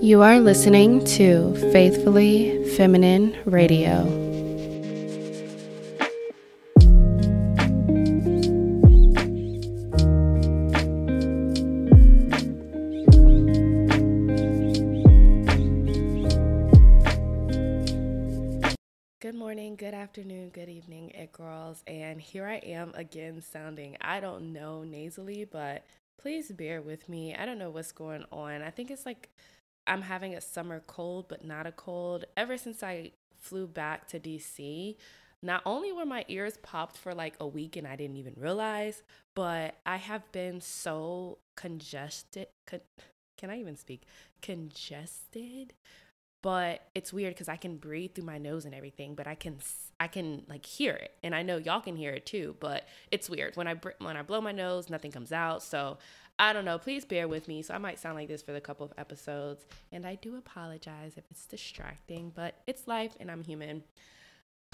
You are listening to Faithfully Feminine Radio. Good morning, good afternoon, good evening, it girls, and here I am again sounding, I don't know, nasally, but please bear with me. I don't know what's going on. I think it's like I'm having a summer cold, but not a cold. Ever since I flew back to DC, not only were my ears popped for like a week and I didn't even realize, but I have been so congested. Congested? But it's weird because I can breathe through my nose and everything, but I can like hear it. And I know y'all can hear it too, but it's weird. When I blow my nose, nothing comes out. So I don't know. Please bear with me. So I might sound like this for the couple of episodes. And I do apologize if it's distracting, but it's life and I'm human.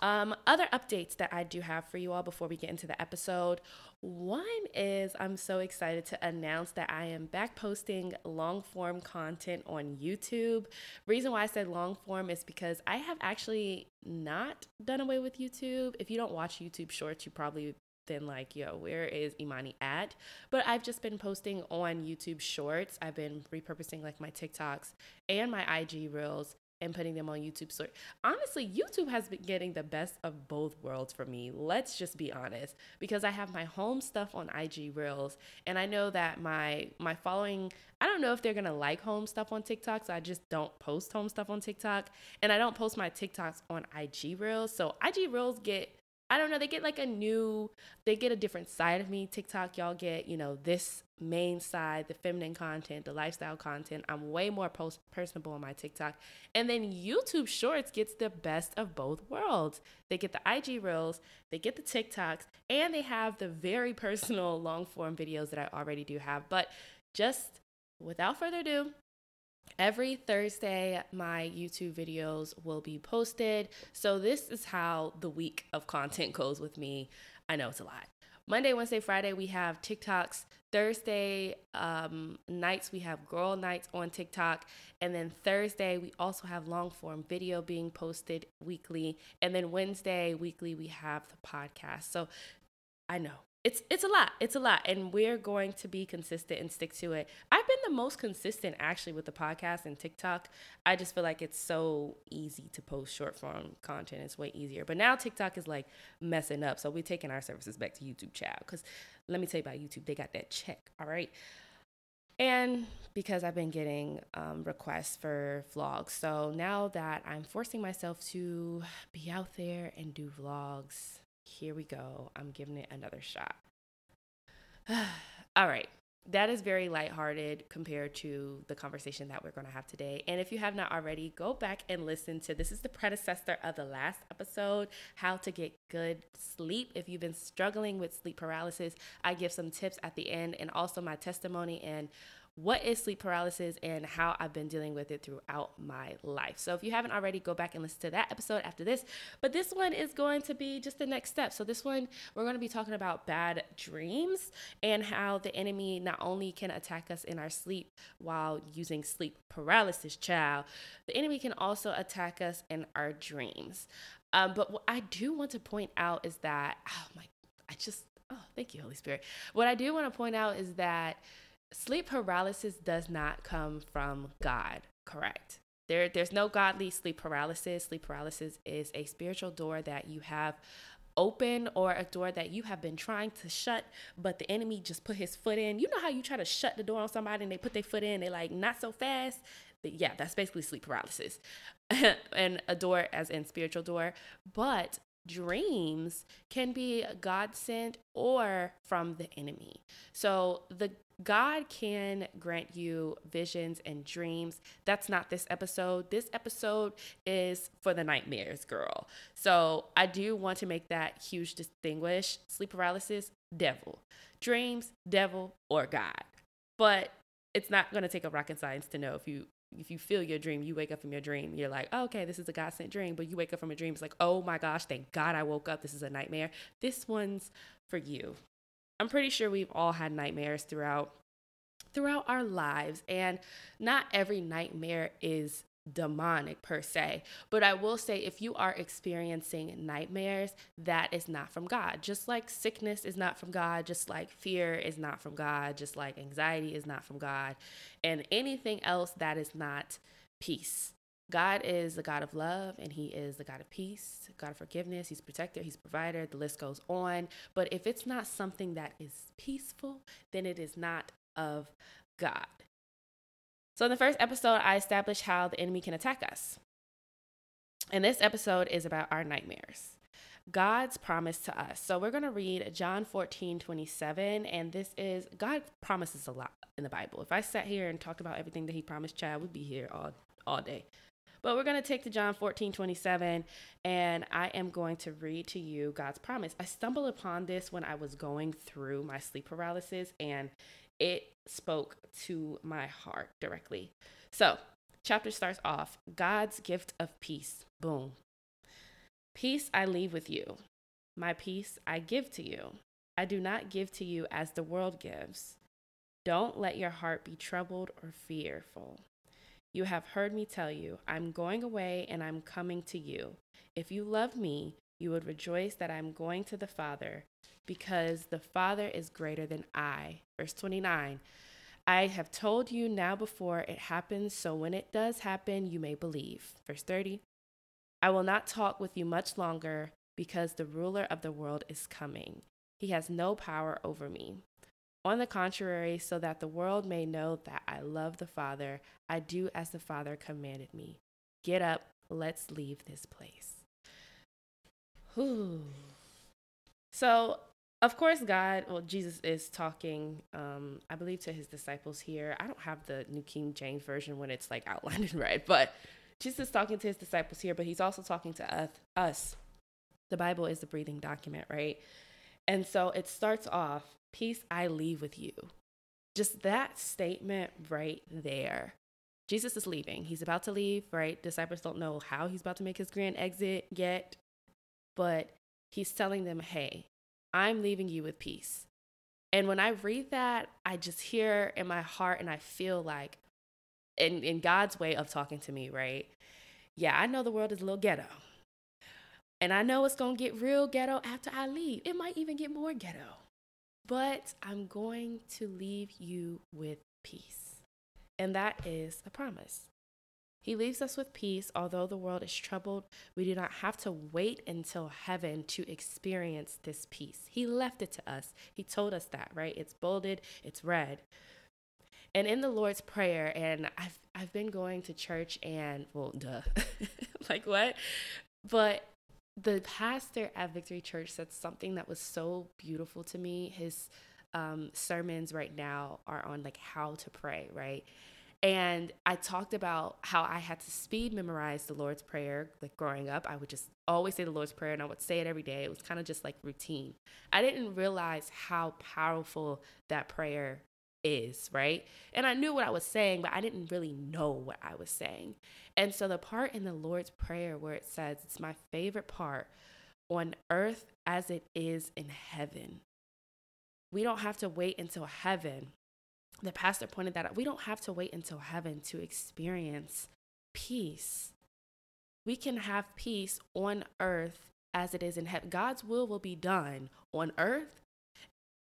Other updates that I do have for you all before we get into the episode. One is I'm so excited to announce that I am back posting long form content on YouTube. Reason why I said long form is because I have actually not done away with YouTube. If you don't watch YouTube Shorts, you probably been like, yo, where is Imani at? But I've just been posting on YouTube Shorts. I've been repurposing like my TikToks and my IG Reels and putting them on YouTube. So honestly, YouTube has been getting the best of both worlds for me. Let's just be honest, because I have my home stuff on IG Reels, and I know that my following, I don't know if they're gonna like home stuff on TikTok, so I just don't post home stuff on TikTok, and I don't post my TikToks on IG Reels. So IG Reels get, I don't know, they get a different side of me. TikTok, y'all get, you know, this main side, the feminine content, the lifestyle content. I'm way more personable on my TikTok. And then YouTube Shorts gets the best of both worlds. They get the IG Reels, they get the TikToks, and they have the very personal long form videos that I already do have. But just without further ado, every Thursday, my YouTube videos will be posted. So this is how the week of content goes with me. I know it's a lot. Monday, Wednesday, Friday, we have TikToks. Thursday nights, we have girl nights on TikTok. And then Thursday, we also have long form video being posted weekly. And then Wednesday, weekly, we have the podcast. So I know. It's a lot, and we're going to be consistent and stick to it. I've been the most consistent, actually, with the podcast and TikTok. I just feel like it's so easy to post short-form content. It's way easier. But now TikTok is, like, messing up, so we're taking our services back to YouTube, child, because let me tell you about YouTube. They got that check, all right? And because I've been getting requests for vlogs, so now that I'm forcing myself to be out there and do vlogs, here we go. I'm giving it another shot. All right. That is very lighthearted compared to the conversation that we're going to have today. And if you have not already, go back and listen to, this is the predecessor of the last episode, how to get good sleep. If you've been struggling with sleep paralysis, I give some tips at the end, and also my testimony and what is sleep paralysis and how I've been dealing with it throughout my life. So if you haven't already, go back and listen to that episode after this. But this one is going to be just the next step. So this one, we're going to be talking about bad dreams and how the enemy not only can attack us in our sleep while using sleep paralysis, child, the enemy can also attack us in our dreams. But what I do want to point out is that, thank you, Holy Spirit. What I do want to point out is that sleep paralysis does not come from God, correct? There's no godly sleep paralysis. Sleep paralysis is a spiritual door that you have open, or a door that you have been trying to shut, but the enemy just put his foot in. You know how you try to shut the door on somebody and they put their foot in, they're like, not so fast. But yeah, that's basically sleep paralysis. And a door as in spiritual door. But dreams can be God sent or from the enemy. So God can grant you visions and dreams. That's not this episode. This episode is for the nightmares, girl. So I do want to make that huge distinguish. Sleep paralysis, devil. Dreams, devil, or God. But it's not going to take a rocket science to know if you feel your dream, you wake up from your dream, you're like, oh, okay, this is a God-sent dream. But you wake up from a dream, it's like, oh my gosh, thank God I woke up. This is a nightmare. This one's for you. I'm pretty sure we've all had nightmares throughout throughout our lives. And not every nightmare is demonic per se, but I will say if you are experiencing nightmares, that is not from God. Just like sickness is not from God, just like fear is not from God, just like anxiety is not from God, and anything else that is not peace. God is the God of love, and he is the God of peace, God of forgiveness. He's protector, he's provider, the list goes on. But if it's not something that is peaceful, then it is not of God. So in the first episode, I established how the enemy can attack us. And this episode is about our nightmares, God's promise to us. So we're going to read John 14:27, and this is, God promises a lot in the Bible. If I sat here and talked about everything that he promised, child, we'd be here all day. But we're going to take to John 14:27, and I am going to read to you God's promise. I stumbled upon this when I was going through my sleep paralysis, and it spoke to my heart directly. So, chapter starts off, God's gift of peace. Boom. Peace I leave with you. My peace I give to you. I do not give to you as the world gives. Don't let your heart be troubled or fearful. You have heard me tell you, I'm going away and I'm coming to you. If you love me, you would rejoice that I'm going to the Father, because the Father is greater than I. Verse 29, I have told you now before it happens, so when it does happen, you may believe. Verse 30, I will not talk with you much longer, because the ruler of the world is coming. He has no power over me. On the contrary, so that the world may know that I love the Father, I do as the Father commanded me. Get up, let's leave this place. Ooh. So, of course, Jesus is talking, I believe, to his disciples here. I don't have the New King James Version when it's like outlined in red, but Jesus is talking to his disciples here, but he's also talking to us. The Bible is the breathing document, right? And so it starts off, peace I leave with you. Just that statement right there. Jesus is leaving. He's about to leave, right? Disciples don't know how he's about to make his grand exit yet, but he's telling them, hey, I'm leaving you with peace. And when I read that, I just hear in my heart and I feel like, in God's way of talking to me, right? Yeah, I know the world is a little ghetto. And I know it's going to get real ghetto after I leave. It might even get more ghetto. But I'm going to leave you with peace. And that is a promise. He leaves us with peace. Although the world is troubled, we do not have to wait until heaven to experience this peace. He left it to us. He told us that, right? It's bolded, it's red. And in the Lord's Prayer, and I've been going to church and, well, duh, like what? But the pastor at Victory Church said something that was so beautiful to me. His sermons right now are on like how to pray, right? And I talked about how I had to speed memorize the Lord's Prayer. Like growing up, I would just always say the Lord's Prayer and I would say it every day. It was kind of just like routine. I didn't realize how powerful that prayer is, right? And I knew what I was saying, but I didn't really know what I was saying. And so the part in the Lord's Prayer where it says, it's my favorite part, on earth as it is in heaven. We don't have to wait until heaven. The pastor pointed that out. We don't have to wait until heaven to experience peace. We can have peace on earth as it is in heaven. God's will be done on earth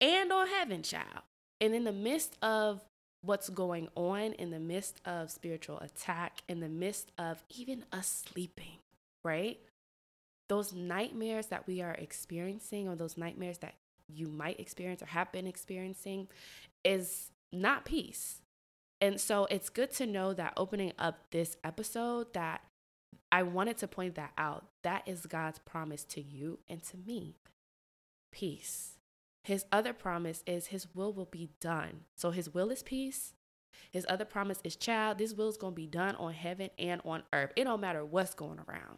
and on heaven, child. And in the midst of what's going on, in the midst of spiritual attack, in the midst of even us sleeping, right? Those nightmares that we are experiencing, or those nightmares that you might experience or have been experiencing, is not peace. And so it's good to know that opening up this episode, that I wanted to point that out. That is God's promise to you and to me. Peace. His other promise is his will be done. So his will is peace. His other promise is, child, this will is going to be done on heaven and on earth. It don't matter what's going around,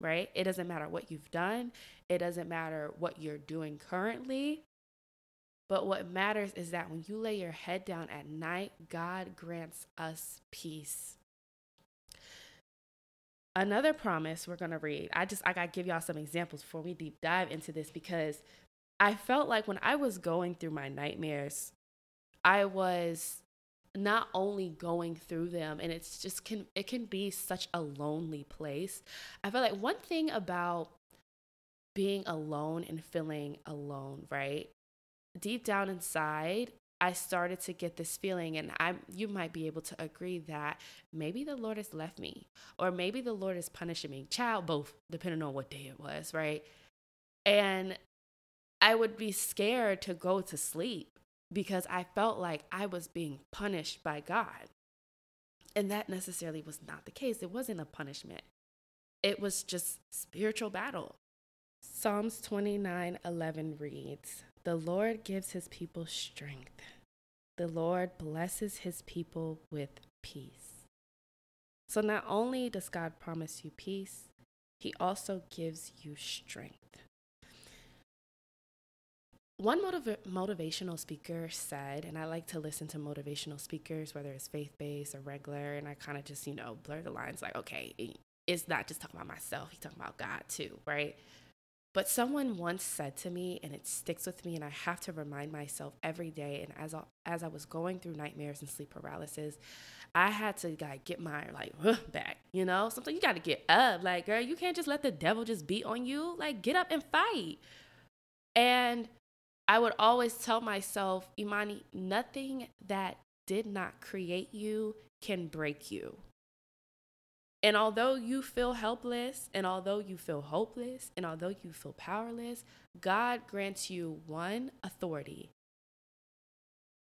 right? It doesn't matter what you've done. It doesn't matter what you're doing currently. But what matters is that when you lay your head down at night, God grants us peace. Another promise we're going to read. I got to give y'all some examples before we deep dive into this, because I felt like when I was going through my nightmares, I was not only going through them, and it's just it can be such a lonely place. I feel like one thing about being alone and feeling alone, right? Deep down inside, I started to get this feeling, and you might be able to agree that maybe the Lord has left me, or maybe the Lord is punishing me. Child, both, depending on what day it was, right? And I would be scared to go to sleep because I felt like I was being punished by God. And that necessarily was not the case. It wasn't a punishment. It was just spiritual battle. Psalms 29:11 reads, "The Lord gives his people strength. The Lord blesses his people with peace." So not only does God promise you peace, he also gives you strength. One motivational speaker said, and I like to listen to motivational speakers, whether it's faith-based or regular, and I kind of just, blur the lines like, okay, it's not just talking about myself, he's talking about God too, right? But someone once said to me, and it sticks with me, and I have to remind myself every day, and as I was going through nightmares and sleep paralysis, I had to get my back, Sometimes you got to get up. Like, girl, you can't just let the devil just beat on you. Like, get up and fight. And I would always tell myself, Imani, nothing that did not create you can break you. And although you feel helpless, and although you feel hopeless, and although you feel powerless, God grants you 1, authority,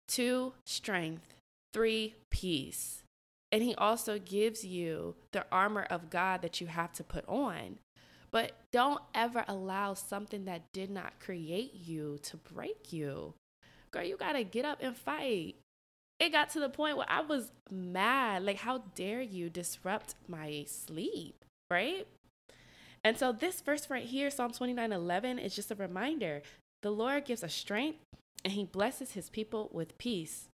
2, strength, 3, peace. And he also gives you the armor of God that you have to put on. But don't ever allow something that did not create you to break you. Girl, you got to get up and fight. It got to the point where I was mad. Like, how dare you disrupt my sleep, right? And so this verse right here, Psalm 29:11, is just a reminder. The Lord gives us strength, and he blesses his people with peace.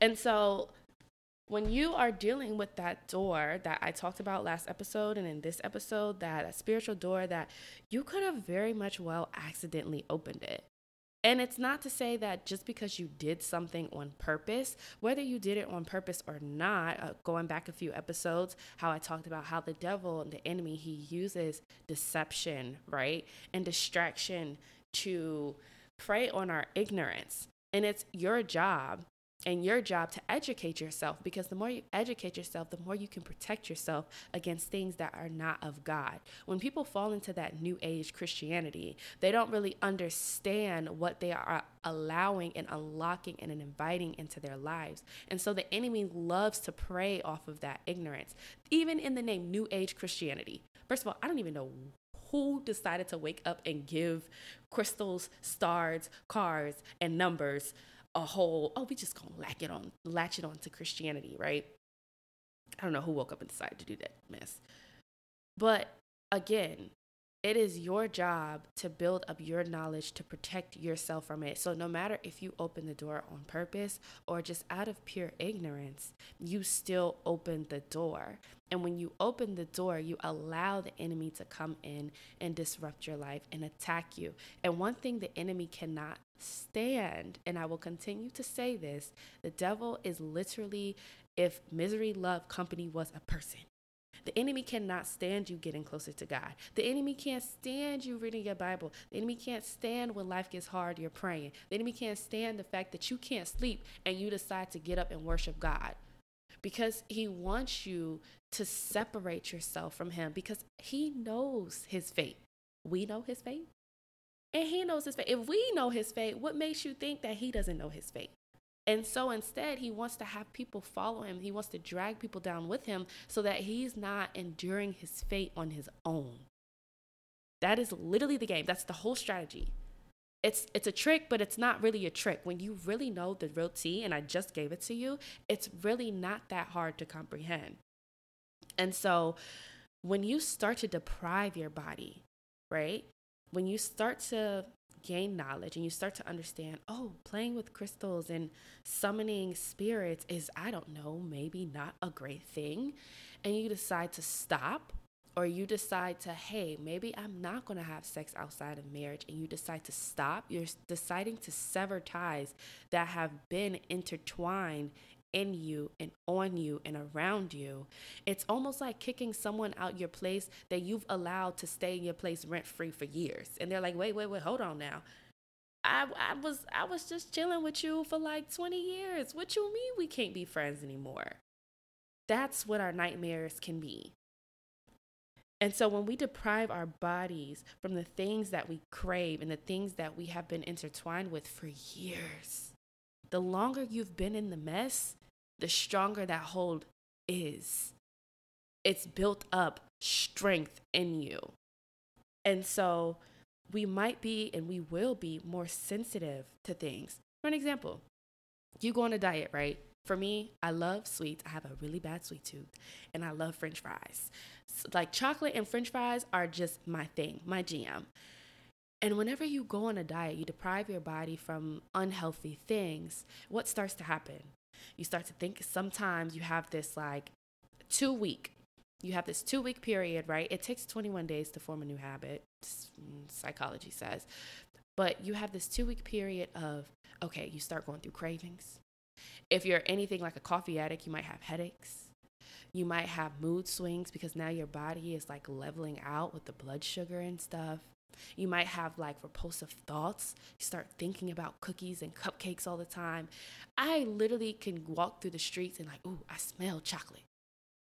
And so when you are dealing with that door that I talked about last episode and in this episode, that spiritual door that you could have very much well accidentally opened it. And it's not to say that just because you did something on purpose, whether you did it on purpose or not, going back a few episodes, how I talked about how the devil and the enemy, he uses deception, right? And distraction to prey on our ignorance. And it's your job to educate yourself, because the more you educate yourself, the more you can protect yourself against things that are not of God. When people fall into that new age Christianity, they don't really understand what they are allowing and unlocking and inviting into their lives. And so the enemy loves to prey off of that ignorance, even in the name new age Christianity. First of all, I don't even know who decided to wake up and give crystals, stars, cars, and numbers we just gonna latch it on to Christianity, right? I don't know who woke up and decided to do that mess. But again, it is your job to build up your knowledge to protect yourself from it. So no matter if you open the door on purpose or just out of pure ignorance, you still open the door. And when you open the door, you allow the enemy to come in and disrupt your life and attack you. And one thing the enemy cannot stand, and I will continue to say this, the devil is literally, if misery loved company was a person. The enemy cannot stand you getting closer to God. The enemy can't stand you reading your Bible. The enemy can't stand when life gets hard, you're praying. The enemy can't stand the fact that you can't sleep and you decide to get up and worship God. Because he wants you to separate yourself from him, because he knows his fate. We know his fate, and he knows his fate. If we know his fate, what makes you think that he doesn't know his fate? And so instead, he wants to have people follow him. He wants to drag people down with him so that he's not enduring his fate on his own. That is literally the game. That's the whole strategy. It's a trick, but it's not really a trick. When you really know the real tea, and I just gave it to you, it's really not that hard to comprehend. And so when you start to deprive your body, right? When you start to gain knowledge and you start to understand, playing with crystals and summoning spirits is, maybe not a great thing. And you decide to stop or you decide to, hey, maybe I'm not going to have sex outside of marriage, and you decide to stop, you're deciding to sever ties that have been intertwined in you and on you and around you. It's almost like kicking someone out your place that you've allowed to stay in your place rent-free for years. And they're like, wait, hold on now. I was just chilling with you for like 20 years. What you mean we can't be friends anymore? That's what our nightmares can be. And so when we deprive our bodies from the things that we crave and the things that we have been intertwined with for years, the longer you've been in the mess, the stronger that hold is. It's built up strength in you. And so we might be, and we will be, more sensitive to things. For an example, you go on a diet, right? For me, I love sweets. I have a really bad sweet tooth, and I love French fries. So, like, chocolate and French fries are just my thing, my jam. And whenever you go on a diet, you deprive your body from unhealthy things, what starts to happen? You start to think, sometimes you have this like 2 week. You have this 2 week period, right? It takes 21 days to form a new habit, psychology says. But you have this 2 week period of, okay, you start going through cravings. If you're anything like a coffee addict, you might have headaches. You might have mood swings because now your body is like leveling out with the blood sugar and stuff. You might have like repulsive thoughts. You start thinking about cookies and cupcakes all the time. I literally can walk through the streets and like, ooh, I smell chocolate.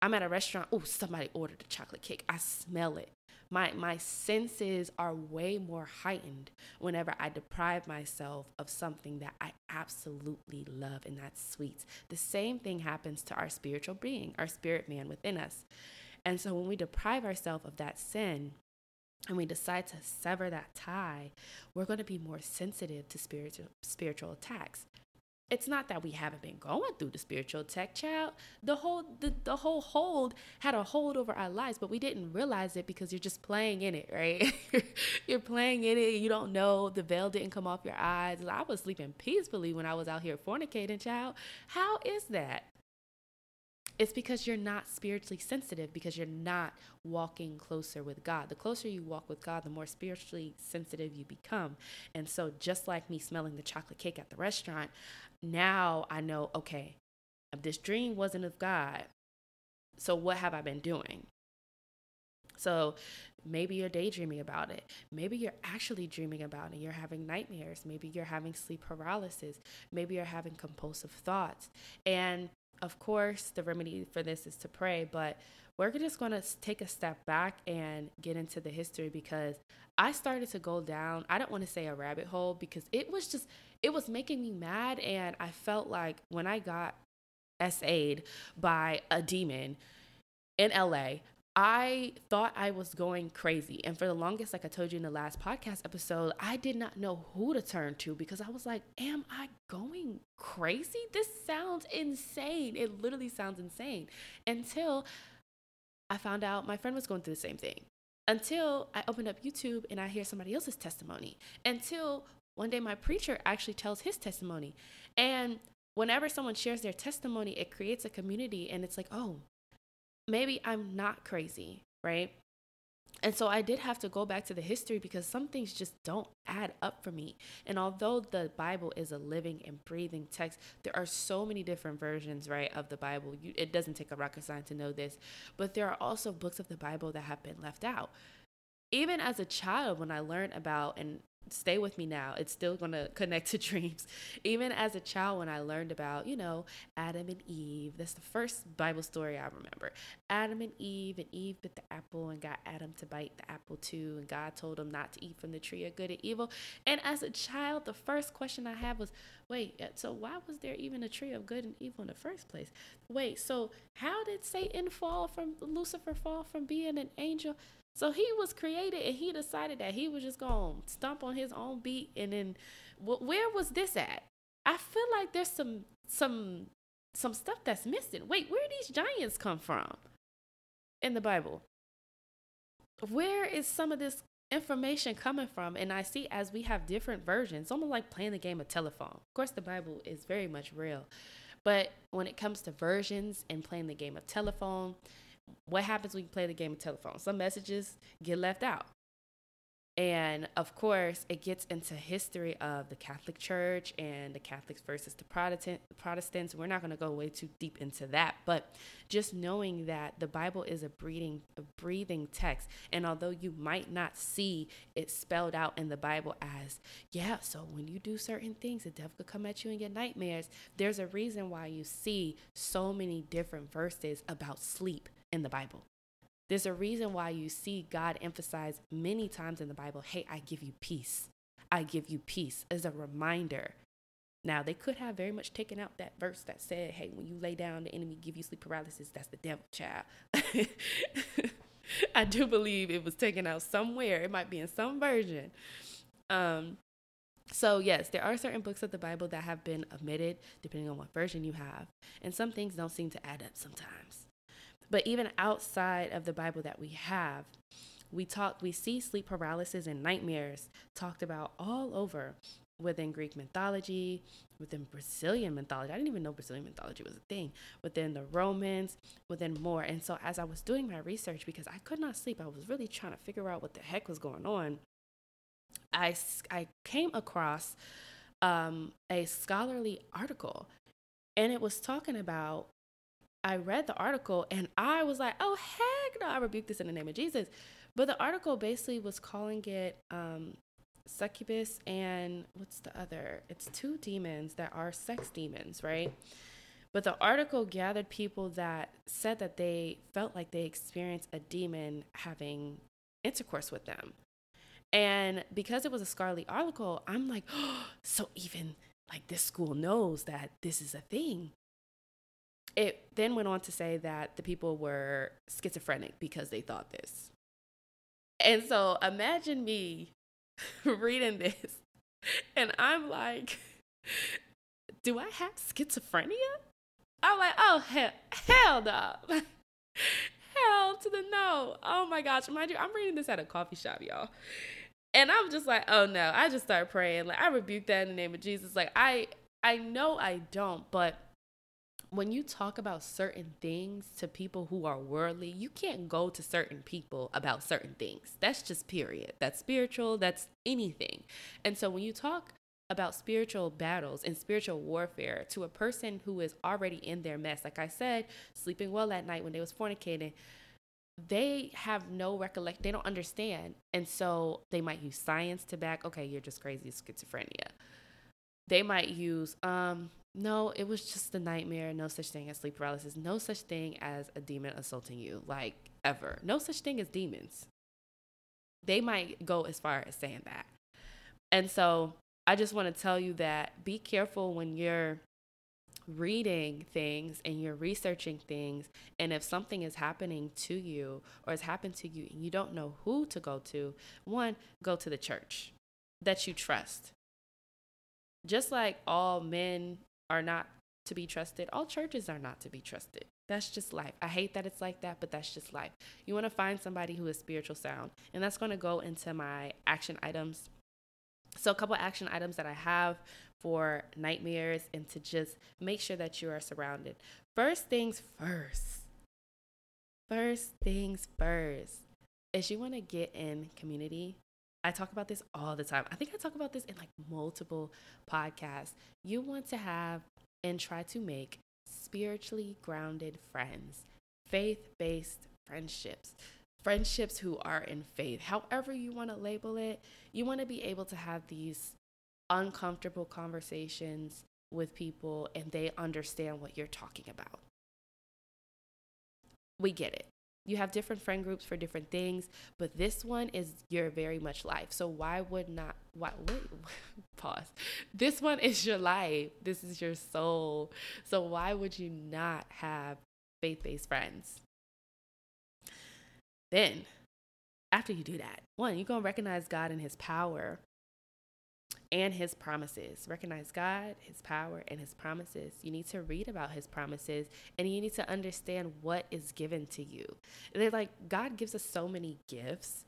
I'm at a restaurant. Ooh, somebody ordered a chocolate cake. I smell it. My senses are way more heightened whenever I deprive myself of something that I absolutely love, and that's sweets. The same thing happens to our spiritual being, our spirit man within us. And so when we deprive ourselves of that sin, and we decide to sever that tie, we're going to be more sensitive to spiritual attacks. It's not that we haven't been going through the spiritual attack, child. The whole hold had a hold over our lives, but we didn't realize it because you're just playing in it, right? You're playing in it. You don't know. The veil didn't come off your eyes. I was sleeping peacefully when I was out here fornicating, child. How is that? It's because you're not spiritually sensitive, because you're not walking closer with God. The closer you walk with God, the more spiritually sensitive you become. And so just like me smelling the chocolate cake at the restaurant, now I know, okay, this dream wasn't of God. So what have I been doing? So maybe you're daydreaming about it. Maybe you're actually dreaming about it. You're having nightmares. Maybe you're having sleep paralysis. Maybe you're having compulsive thoughts. And of course, the remedy for this is to pray, but we're just going to take a step back and get into the history, because I started to go down, I don't want to say a rabbit hole, because it was making me mad. And I felt like when I got SA'd by a demon in LA, I thought I was going crazy. And for the longest, like I told you in the last podcast episode, I did not know who to turn to, because I was like, am I going crazy? This sounds insane. It literally sounds insane. Until I found out my friend was going through the same thing. Until I opened up YouTube and I hear somebody else's testimony. Until one day my preacher actually tells his testimony. And whenever someone shares their testimony, it creates a community, and it's like, oh, maybe I'm not crazy, right? And so I did have to go back to the history, because some things just don't add up for me. And although the Bible is a living and breathing text, there are so many different versions, right, of the Bible. It doesn't take a rocket scientist to know this, but there are also books of the Bible that have been left out. Even as a child, when I learned about, and stay with me now, it's still going to connect to dreams. Even as a child, when I learned about, Adam and Eve, that's the first Bible story I remember. Adam and Eve bit the apple and got Adam to bite the apple too. And God told him not to eat from the tree of good and evil. And as a child, the first question I had was, wait, so why was there even a tree of good and evil in the first place? Wait, so how did Satan fall from being an angel? So he was created, and he decided that he was just going to stomp on his own beat. And then where was this at? I feel like there's some stuff that's missing. Wait, where do these giants come from in the Bible? Where is some of this information coming from? And I see, as we have different versions, almost like playing the game of telephone. Of course, the Bible is very much real. But when it comes to versions and playing the game of telephone, What happens when you play the game of telephone? Some messages get left out. And, of course, it gets into history of the Catholic Church and the Catholics versus the Protestants. We're not going to go way too deep into that. But just knowing that the Bible is a breathing text. And although you might not see it spelled out in the Bible as, so when you do certain things, the devil could come at you and get nightmares. There's a reason why you see so many different verses about sleep in the Bible. There's a reason why you see God emphasize many times in the Bible, hey, I give you peace. I give you peace as a reminder. Now, they could have very much taken out that verse that said, hey, when you lay down, the enemy give you sleep paralysis. That's the devil, child. I do believe it was taken out somewhere. It might be in some version. So, yes, there are certain books of the Bible that have been omitted, depending on what version you have. And some things don't seem to add up sometimes. But even outside of the Bible that we have, we see sleep paralysis and nightmares talked about all over within Greek mythology, within Brazilian mythology. I didn't even know Brazilian mythology was a thing. Within the Romans, within more. And so as I was doing my research, because I could not sleep, I was really trying to figure out what the heck was going on. I came across a scholarly article, and it was talking about, I read the article and I was like, oh, heck no, I rebuke this in the name of Jesus. But the article basically was calling it succubus and what's the other? It's two demons that are sex demons, right? But the article gathered people that said that they felt like they experienced a demon having intercourse with them. And because it was a scholarly article, I'm like, oh, so even like this school knows that this is a thing. It then went on to say that the people were schizophrenic because they thought this. And so imagine me reading this and I'm like, do I have schizophrenia? I'm like, oh, hell no. Hell to the no. Oh my gosh. Mind you, I'm reading this at a coffee shop, y'all. And I'm just like, oh no. I just start praying. Like, I rebuke that in the name of Jesus. Like, I know I don't, but when you talk about certain things to people who are worldly, you can't go to certain people about certain things. That's just period. That's spiritual. That's anything. And so when you talk about spiritual battles and spiritual warfare to a person who is already in their mess, like I said, sleeping well at night when they was fornicating, they have no recollection. They don't understand. And so they might use science to back, okay, you're just crazy, schizophrenia. They might use, no, it was just a nightmare. No such thing as sleep paralysis. No such thing as a demon assaulting you, like ever. No such thing as demons. They might go as far as saying that. And so I just want to tell you that be careful when you're reading things and you're researching things. And if something is happening to you or has happened to you and you don't know who to go to, one, go to the church that you trust. Just like all men are not to be trusted, all churches are not to be trusted. That's just life. I hate that it's like that, but that's just life. You want to find somebody who is spiritual sound, and that's going to go into my action items. So a couple action items that I have for nightmares and to just make sure that you are surrounded. First things first. First things first is you want to get in community. I talk about this all the time. I think I talk about this in like multiple podcasts. You want to have and try to make spiritually grounded friends, faith-based friendships who are in faith, however you want to label it. You want to be able to have these uncomfortable conversations with people and they understand what you're talking about. We get it. You have different friend groups for different things, but this one is your very much life. So This one is your life. This is your soul. So why would you not have faith-based friends? Then after you do that, one, you're going to recognize God and his power and his promises. Recognize God, his power, and his promises. You need to read about his promises, and you need to understand what is given to you. They're like, God gives us so many gifts,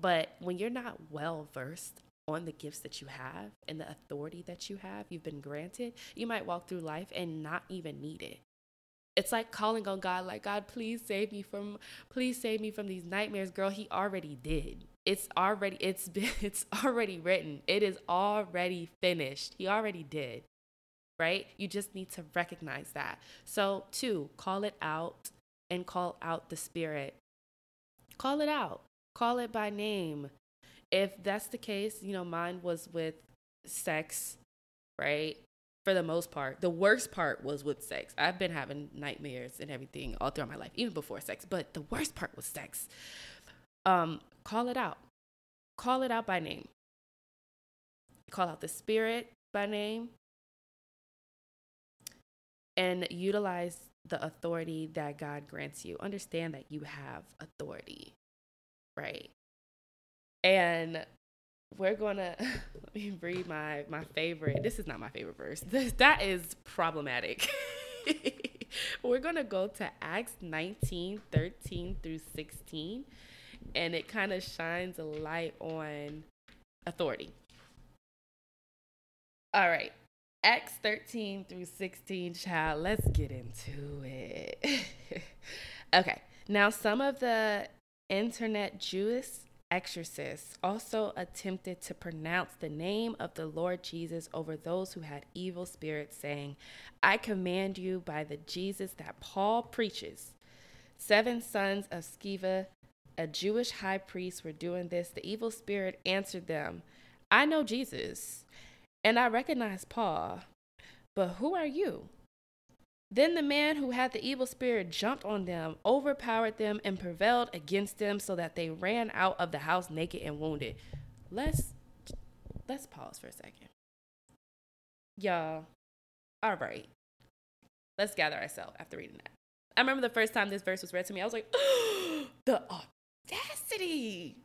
but when you're not well-versed on the gifts that you have and the authority that you have, you've been granted, you might walk through life and not even need it. it's like calling on God, like, God, please save me from these nightmares. Girl, he already did. It's already written. It is already finished. He already did, right? You just need to recognize that. So 2, call it out and call out the spirit. Call it out. Call it by name. If that's the case, you know, mine was with sex, right? For the most part. The worst part was with sex. I've been having nightmares and everything all throughout my life, even before sex. But the worst part was sex. Call it out. Call it out by name. Call out the spirit by name. And utilize the authority that God grants you. Understand that you have authority, right? And we're gonna let me read my favorite. This is not my favorite verse. That is problematic. We're gonna go to Acts 19:13-16, and it kind of shines a light on authority. All right, Acts 13-16, child. Let's get into it. Okay. Now, some of the internet Jewish exorcists also attempted to pronounce the name of the Lord Jesus over those who had evil spirits, saying, I command you by the Jesus that Paul preaches. 7 sons of Sceva, a Jewish high priest, were doing this. The evil spirit answered them, I know Jesus, and I recognize Paul, but who are you? Then the man who had the evil spirit jumped on them, overpowered them, and prevailed against them so that they ran out of the house naked and wounded. Let's pause for a second. Y'all, all right. Let's gather ourselves after reading that. I remember the first time this verse was read to me, I was like, oh, the audacity.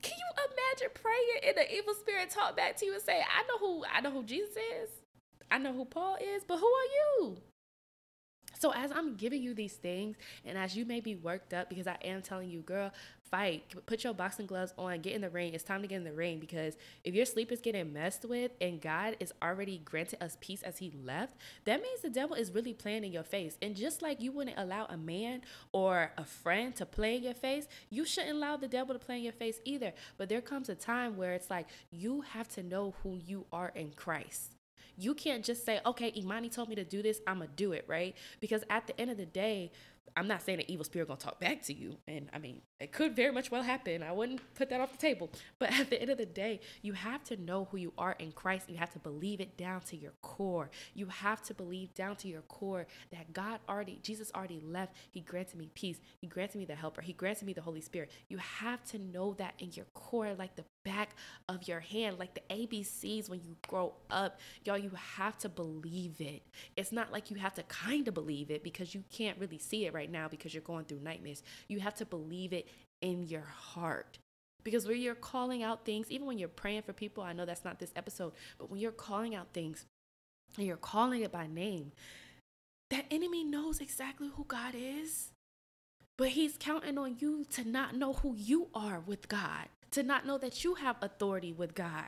Can you imagine praying and the evil spirit talk back to you and say, I know who Jesus is. I know who Paul is, but who are you? So as I'm giving you these things, and as you may be worked up, because I am telling you, girl, fight, put your boxing gloves on, get in the ring. It's time to get in the ring, because if your sleep is getting messed with and God is already granted us peace as he left, that means the devil is really playing in your face. And just like you wouldn't allow a man or a friend to play in your face, you shouldn't allow the devil to play in your face either. But there comes a time where it's like, you have to know who you are in Christ. You can't just say, okay, Imani told me to do this, I'm going to do it, right? Because at the end of the day, I'm not saying the evil spirit going to talk back to you. And I mean, it could very much well happen. I wouldn't put that off the table. But at the end of the day, you have to know who you are in Christ. You have to believe it down to your core. You have to believe down to your core that Jesus already left. He granted me peace. He granted me the helper. He granted me the Holy Spirit. You have to know that in your core, like the back of your hand, like the ABCs when you grow up. Y'all, you have to believe it. It's not like you have to kind of believe it because you can't really see it right now because you're going through nightmares. You have to believe it in your heart. Because when you're calling out things, even when you're praying for people, I know that's not this episode, but when you're calling out things and you're calling it by name, that enemy knows exactly who God is, but he's counting on you to not know who you are with God, to not know that you have authority with God.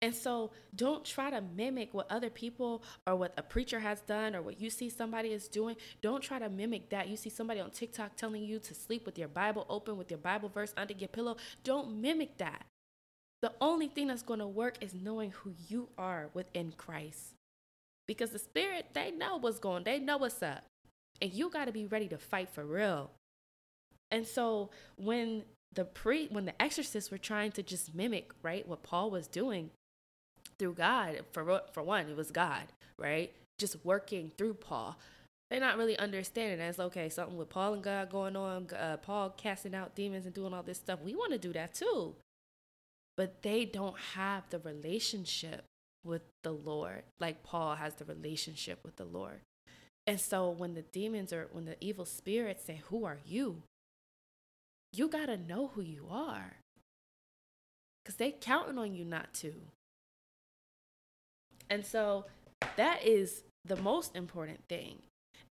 And so don't try to mimic what other people or what a preacher has done or what you see somebody is doing. Don't try to mimic that. You see somebody on TikTok telling you to sleep with your Bible open, with your Bible verse under your pillow. Don't mimic that. The only thing that's going to work is knowing who you are within Christ. Because the spirit, they know what's going on. They know what's up. And you got to be ready to fight for real. And so when the exorcists were trying to just mimic, right, what Paul was doing through God, for one, it was God, right, just working through Paul, they're not really understanding that's okay, something with Paul and God going on, Paul casting out demons and doing all this stuff. We want to do that too, but they don't have the relationship with the Lord like Paul has the relationship with the Lord. And so when the evil spirits say, who are you? You got to know who you are, because they're counting on you not to. And so that is the most important thing.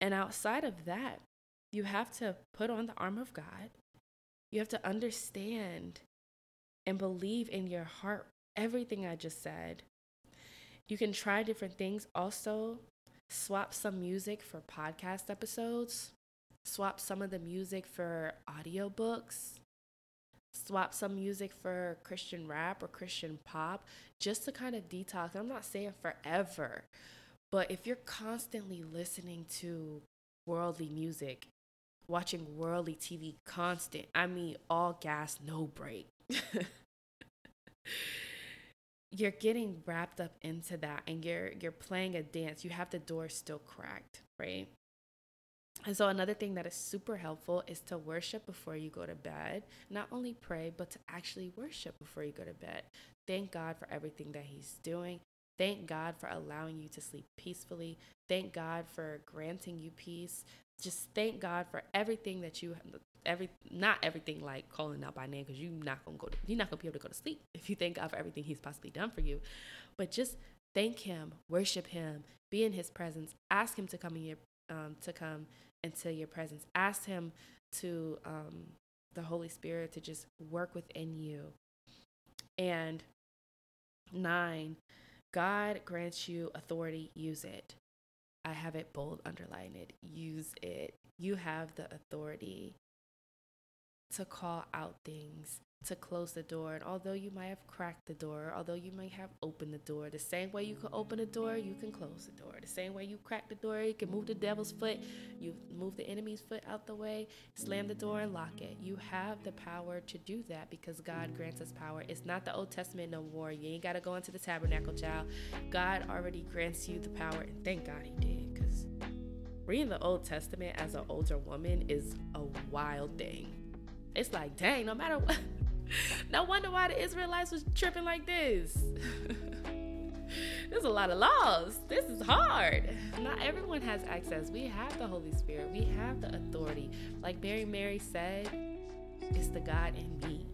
And outside of that, you have to put on the armor of God. You have to understand and believe in your heart everything I just said. You can try different things also. swap some music for podcast episodes, swap some of the music for audiobooks, swap some music for Christian rap or Christian pop, just to kind of detox. I'm not saying forever, but if you're constantly listening to worldly music, watching worldly TV constant, I mean, all gas, no break, you're getting wrapped up into that, and you're playing a dance. You have the door still cracked, right? And so another thing that is super helpful is to worship before you go to bed. Not only pray, but to actually worship before you go to bed. Thank God for everything that he's doing. Thank God for allowing you to sleep peacefully. Thank God for granting you peace. Just thank God for everything that you have. Not everything, like calling out by name, because you're not gonna be able to go to sleep if you thank God for everything he's possibly done for you. But just thank him, worship him, be in his presence, ask him to come in your to come into your presence, ask him to the Holy Spirit to just work within you. And 9, God grants you authority, use it. I have it bold, underline it, use it. You have the authority to call out things, to close the door. And although you might have cracked the door, although you might have opened the door, the same way you can open the door, you can close the door. The same way you crack the door, you can move the devil's foot, you move the enemy's foot out the way, slam the door and lock it. You have the power to do that because God grants us power. It's not the Old Testament no more. You ain't got to go into the tabernacle, child. God already grants you the power, and thank God he did, because reading the Old Testament as an older woman is a wild thing. It's like, dang, no matter what, no wonder why the Israelites was tripping like this. There's a lot of laws. This is hard. Not everyone has access. We have the Holy Spirit. We have the authority. Like Mary said, it's the God in me.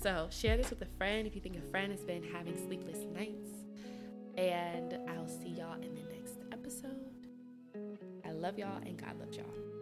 So share this with a friend if you think a friend has been having sleepless nights. And I'll see y'all in the next episode. I love y'all, and God loves y'all.